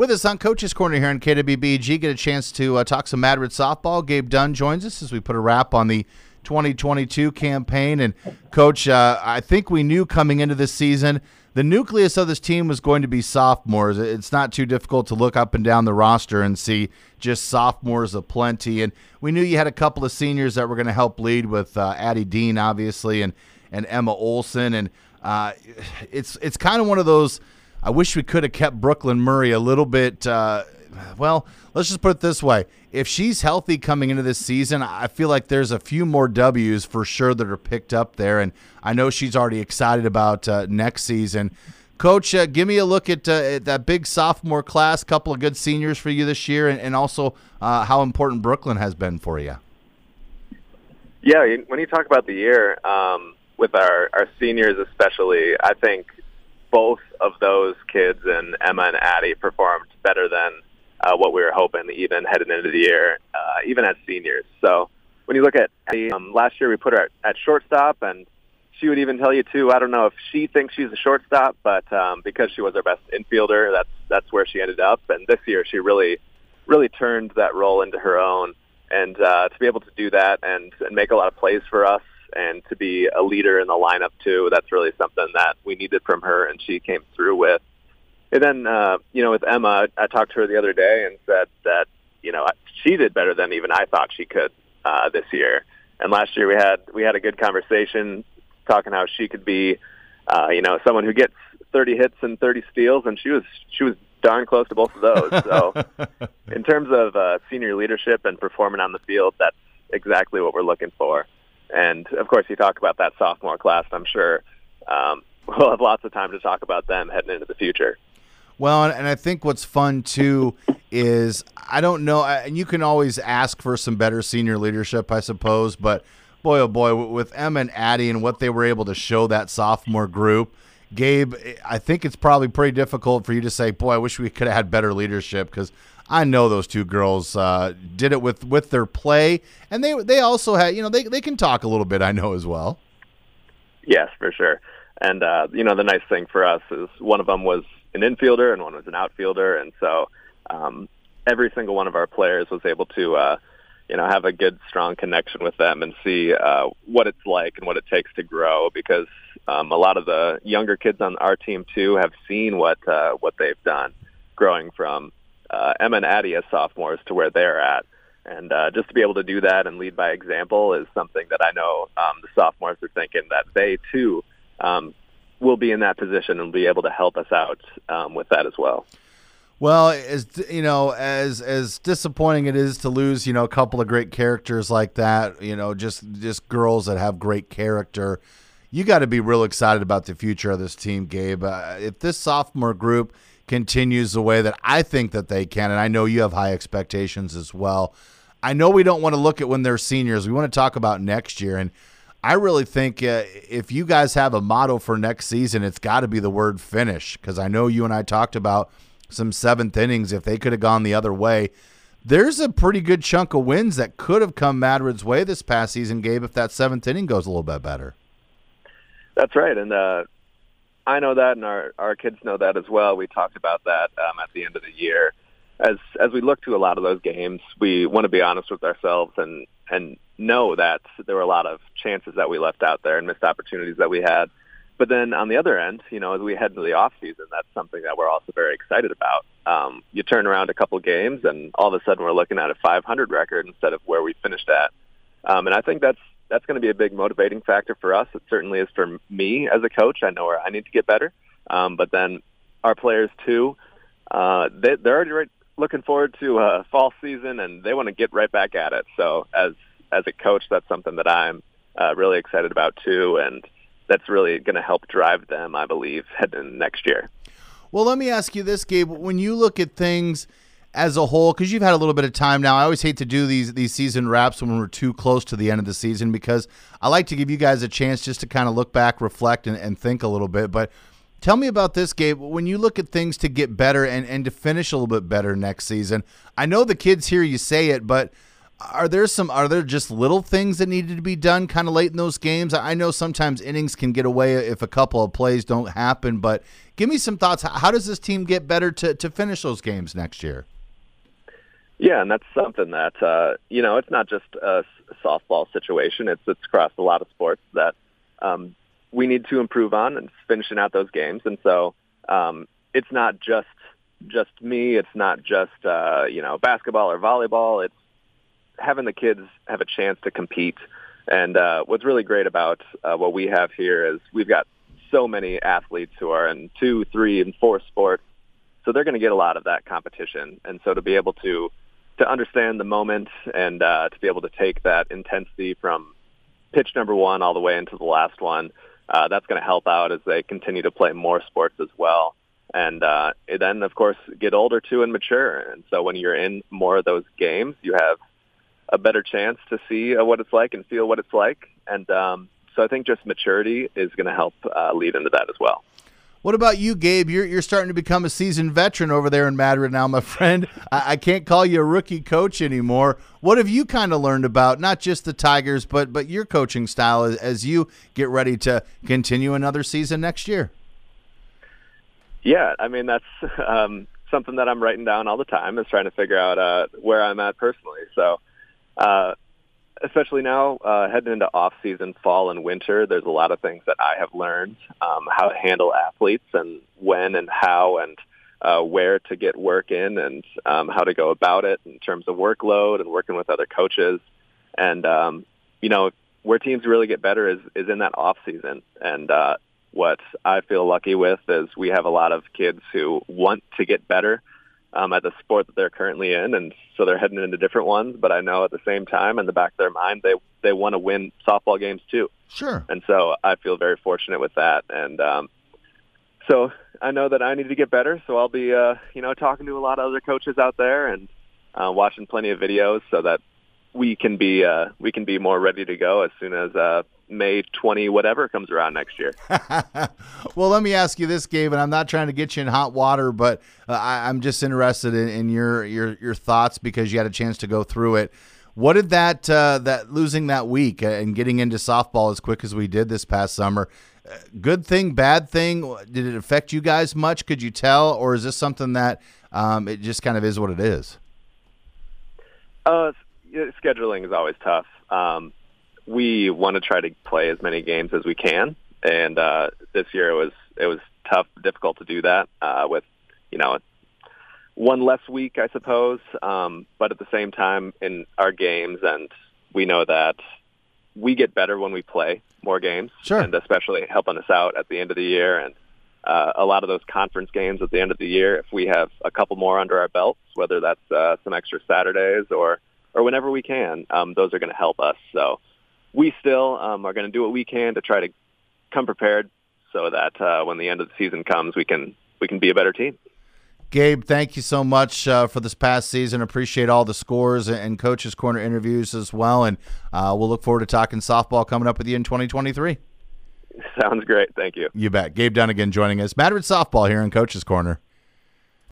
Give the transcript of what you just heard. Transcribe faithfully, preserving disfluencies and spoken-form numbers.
With us on Coach's Corner here on K W B G, get a chance to uh, talk some Madrid softball. Gabe Dunn joins us as we put a wrap on the twenty twenty-two campaign. And, Coach, uh, I think we knew coming into this season the nucleus of this team was going to be sophomores. It's not too difficult to look up and down the roster and see just sophomores aplenty. And we knew you had a couple of seniors that were going to help lead with uh, Addie Dean, obviously, and, and Emma Olson. And uh, it's, it's kind of one of those – I wish we could have kept Brooklyn Murray a little bit, uh, well, let's just put it this way. If she's healthy coming into this season, I feel like there's a few more W's for sure that are picked up there, and I know she's already excited about uh, next season. Coach, uh, give me a look at, uh, at that big sophomore class, couple of good seniors for you this year, and, and also uh, how important Brooklyn has been for you. Yeah, when you talk about the year, um, with our, our seniors especially, I think – both of those kids and Emma and Addie performed better than uh, what we were hoping, even heading into the year, uh, even as seniors. So when you look at Addie, um, last year we put her at, at shortstop, and she would even tell you, too, I don't know if she thinks she's a shortstop, but um, because she was our best infielder, that's that's where she ended up. And this year she really, really turned that role into her own. And uh, to be able to do that and, and make a lot of plays for us, and to be a leader in the lineup, too, that's really something that we needed from her, and she came through with. And then, uh, you know, with Emma, I talked to her the other day and said that, you know, she did better than even I thought she could uh, this year. And last year we had we had a good conversation talking how she could be, uh, you know, someone who gets thirty hits and thirty steals, and she was she was darn close to both of those. So in terms of uh, senior leadership and performing on the field, that's exactly what we're looking for. And, of course, you talk about that sophomore class, I'm sure um, we'll have lots of time to talk about them heading into the future. Well, and I think what's fun, too, is I don't know, and you can always ask for some better senior leadership, I suppose, but boy, oh boy, with Emma and Addie and what they were able to show that sophomore group, Gabe, I think it's probably pretty difficult for you to say, boy, I wish we could have had better leadership, because I know those two girls uh, did it with, with their play, and they they also had, you know, they they can talk a little bit, I know, as well. Yes, for sure. And, uh, you know, the nice thing for us is one of them was an infielder and one was an outfielder, and so um, every single one of our players was able to, uh, you know, have a good, strong connection with them and see uh, what it's like and what it takes to grow, because um, a lot of the younger kids on our team, too, have seen what, uh, what they've done growing from Uh, Emma and Addie as sophomores to where they're at. And uh, just to be able to do that and lead by example is something that I know um, the sophomores are thinking that they, too, um, will be in that position and be able to help us out um, with that as well. Well, as you know, as as disappointing it is to lose, you know, a couple of great characters like that, you know, just, just girls that have great character, you got to be real excited about the future of this team, Gabe. Uh, if this sophomore group continues the way that I think that they can, and I know you have high expectations as well. I know we don't want to look at when they're seniors. We want to talk about next year, and I really think uh, if you guys have a motto for next season, it's got to be the word finish, because I know you and I talked about some seventh innings. If they could have gone the other way, there's a pretty good chunk of wins that could have come Madrid's way this past season, Gabe, if that seventh inning goes a little bit better. That's right, and uh I know that, and our, our kids know that as well. We talked about that um, at the end of the year. As as we look to a lot of those games, we want to be honest with ourselves and, and know that there were a lot of chances that we left out there and missed opportunities that we had. But then on the other end, you know, as we head into the off season, that's something that we're also very excited about. Um, you turn around a couple games, and all of a sudden we're looking at a five hundred record instead of where we finished at. Um, and I think that's That's going to be a big motivating factor for us. It certainly is for me as a coach. I know where I need to get better. Um, but then our players, too, uh, they, they're already right, looking forward to uh, fall season, and they want to get right back at it. So as as a coach, that's something that I'm uh, really excited about, too, and that's really going to help drive them, I believe, heading into next year. Well, let me ask you this, Gabe. When you look at things as a whole, because you've had a little bit of time now, I always hate to do these these season wraps when we're too close to the end of the season, because I like to give you guys a chance just to kind of look back, reflect, and, and think a little bit. But tell me about this, Gabe. When you look at things to get better and, and to finish a little bit better next season, I know the kids hear you say it, but Are there some are there just little things that needed to be done kind of late in those games? I know sometimes innings can get away if a couple of plays don't happen, but give me some thoughts. How does this team get better to, to finish those games next year? Yeah, and that's something that, uh, you know, it's not just a softball situation. It's it's across a lot of sports that um, we need to improve on and finishing out those games. And so um, it's not just just me. It's not just, uh, you know, basketball or volleyball. It's having the kids have a chance to compete. And uh, what's really great about uh, what we have here is we've got so many athletes who are in two, three, and four sports. So they're going to get a lot of that competition. And so to be able to to understand the moment and uh, to be able to take that intensity from pitch number one all the way into the last one, uh, that's going to help out as they continue to play more sports as well. And uh, then, of course, get older too and mature. And so when you're in more of those games, you have a better chance to see uh, what it's like and feel what it's like. And um, so I think just maturity is going to help uh, lead into that as well. What about you, Gabe? You're you're starting to become a seasoned veteran over there in Madrid now, my friend. I, I can't call you a rookie coach anymore. What have you kind of learned about not just the Tigers, but but your coaching style as, as you get ready to continue another season next year? Yeah, I mean, that's um, something that I'm writing down all the time is trying to figure out uh, where I'm at personally. So uh, especially now uh, heading into off-season, fall and winter, there's a lot of things that I have learned, um, how to handle athletes and when and how and uh, where to get work in and um, how to go about it in terms of workload and working with other coaches. And, um, you know, where teams really get better is, is in that off-season. And uh, what I feel lucky with is we have a lot of kids who want to get better Um, at the sport that they're currently in, and so they're heading into different ones. But I know at the same time, in the back of their mind, they they want to win softball games too. Sure. And so I feel very fortunate with that. And um, so I know that I need to get better. So I'll be, uh, you know, talking to a lot of other coaches out there and uh, watching plenty of videos so that we can be uh, we can be more ready to go as soon as uh, May twentieth, whatever comes around next year. Well, let me ask you this, Gabe, and I'm not trying to get you in hot water, but uh, I, I'm just interested in, in your, your, your thoughts because you had a chance to go through it. What did that, uh, that losing that week and getting into softball as quick as we did this past summer, uh, good thing, bad thing, did it affect you guys much? Could you tell, or is this something that um, it just kind of is what it is? Uh, scheduling is always tough. Um, We want to try to play as many games as we can, and uh, this year it was it was tough, difficult to do that uh, with, you know, one less week, I suppose. Um, but at the same time, in our games, and we know that we get better when we play more games, sure, and especially helping us out at the end of the year. And uh, a lot of those conference games at the end of the year, if we have a couple more under our belts, whether that's uh, some extra Saturdays or, or whenever we can, um, those are going to help us. So we still um, are going to do what we can to try to come prepared so that uh, when the end of the season comes, we can we can be a better team. Gabe, thank you so much uh, for this past season. Appreciate all the scores and Coach's Corner interviews as well, and uh, we'll look forward to talking softball coming up with you in twenty twenty-three. Sounds great. Thank you. You bet. Gabe Dunn again joining us. Madrid Softball here in Coach's Corner.